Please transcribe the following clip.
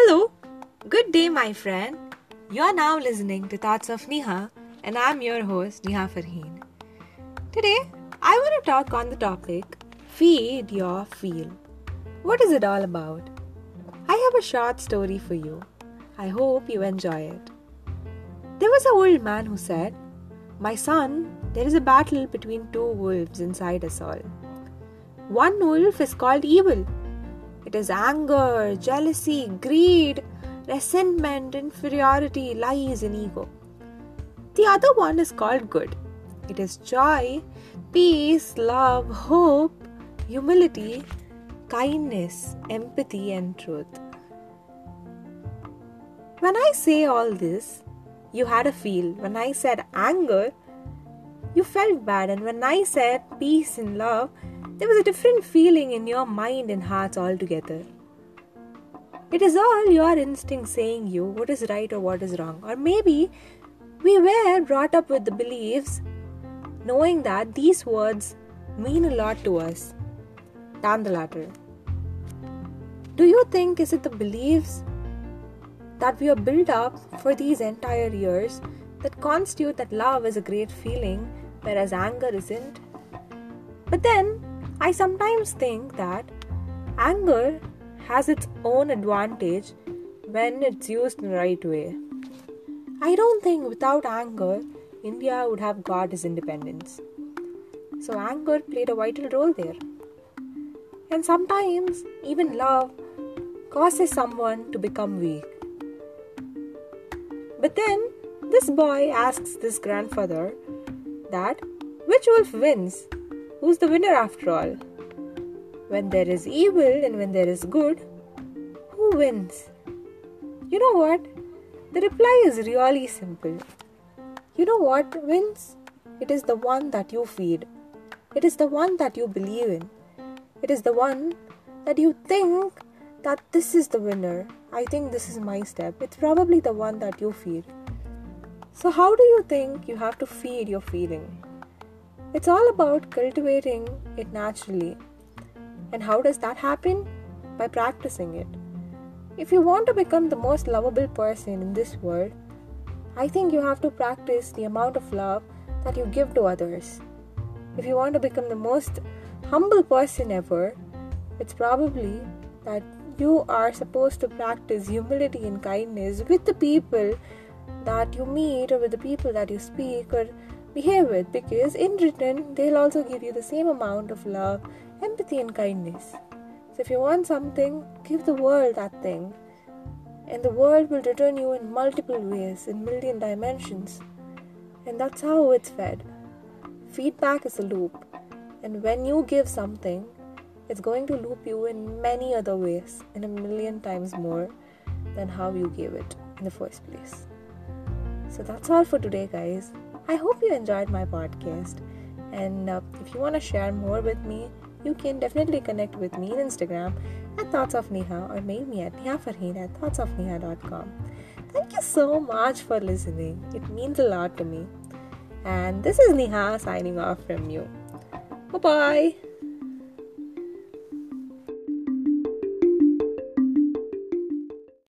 Hello, good day my friend. You are now listening to Thoughts of Niha and I am your host Niha Farheen. Today I want to talk on the topic Feed Your Feel. What is it all about? I have a short story for you. I hope you enjoy it. There was an old man who said, "My son, there is a battle between two wolves inside us all. One wolf is called evil. It is anger, jealousy, greed, resentment, inferiority, lies and ego. The other one is called good. It is joy, peace, love, hope, humility, kindness, empathy and truth." When I say all this, you had a feel. When I said anger, you felt bad. And when I said peace and love, there was a different feeling in your mind and hearts altogether. It is all your instinct saying you what is right or what is wrong. Or maybe we were brought up with the beliefs, knowing that these words mean a lot to us than the latter. Do you think is it the beliefs that we are built up for these entire years that constitute that love is a great feeling, whereas anger isn't? But then, I sometimes think that anger has its own advantage when it's used in the right way. I don't think without anger, India would have got its independence. So anger played a vital role there. And sometimes, even love causes someone to become weak. But then, this boy asks this grandfather that which wolf wins? Who's the winner after all? When there is evil and when there is good, who wins? You know what? The reply is really simple. You know what wins? It is the one that you feed. It is the one that you believe in. It is the one that you think that this is the winner. I think this is my step. It's probably the one that you feed. So how do you think you have to feed your feeling? It's all about cultivating it naturally. And how does that happen? By practicing it. If you want to become the most lovable person in this world, I think you have to practice the amount of love that you give to others. If you want to become the most humble person ever, it's probably that you are supposed to practice humility and kindness with the people that you meet or with the people that you speak or behave with, because in return they'll also give you the same amount of love, empathy and kindness. So if you want something, give the world that thing, and the world will return you in multiple ways, in million dimensions. And that's how it's fed. Feedback is a loop, and when you give something, it's going to loop you in many other ways, in a million times more than how you gave it in the first place. So that's all for today, guys. I hope you enjoyed my podcast, and if you want to share more with me, you can definitely connect with me on Instagram at Thoughts of Niha or mail me at nihafarheen@thoughtsofniha.com. Thank you so much for listening. It means a lot to me. And this is Niha signing off from you. Bye-bye.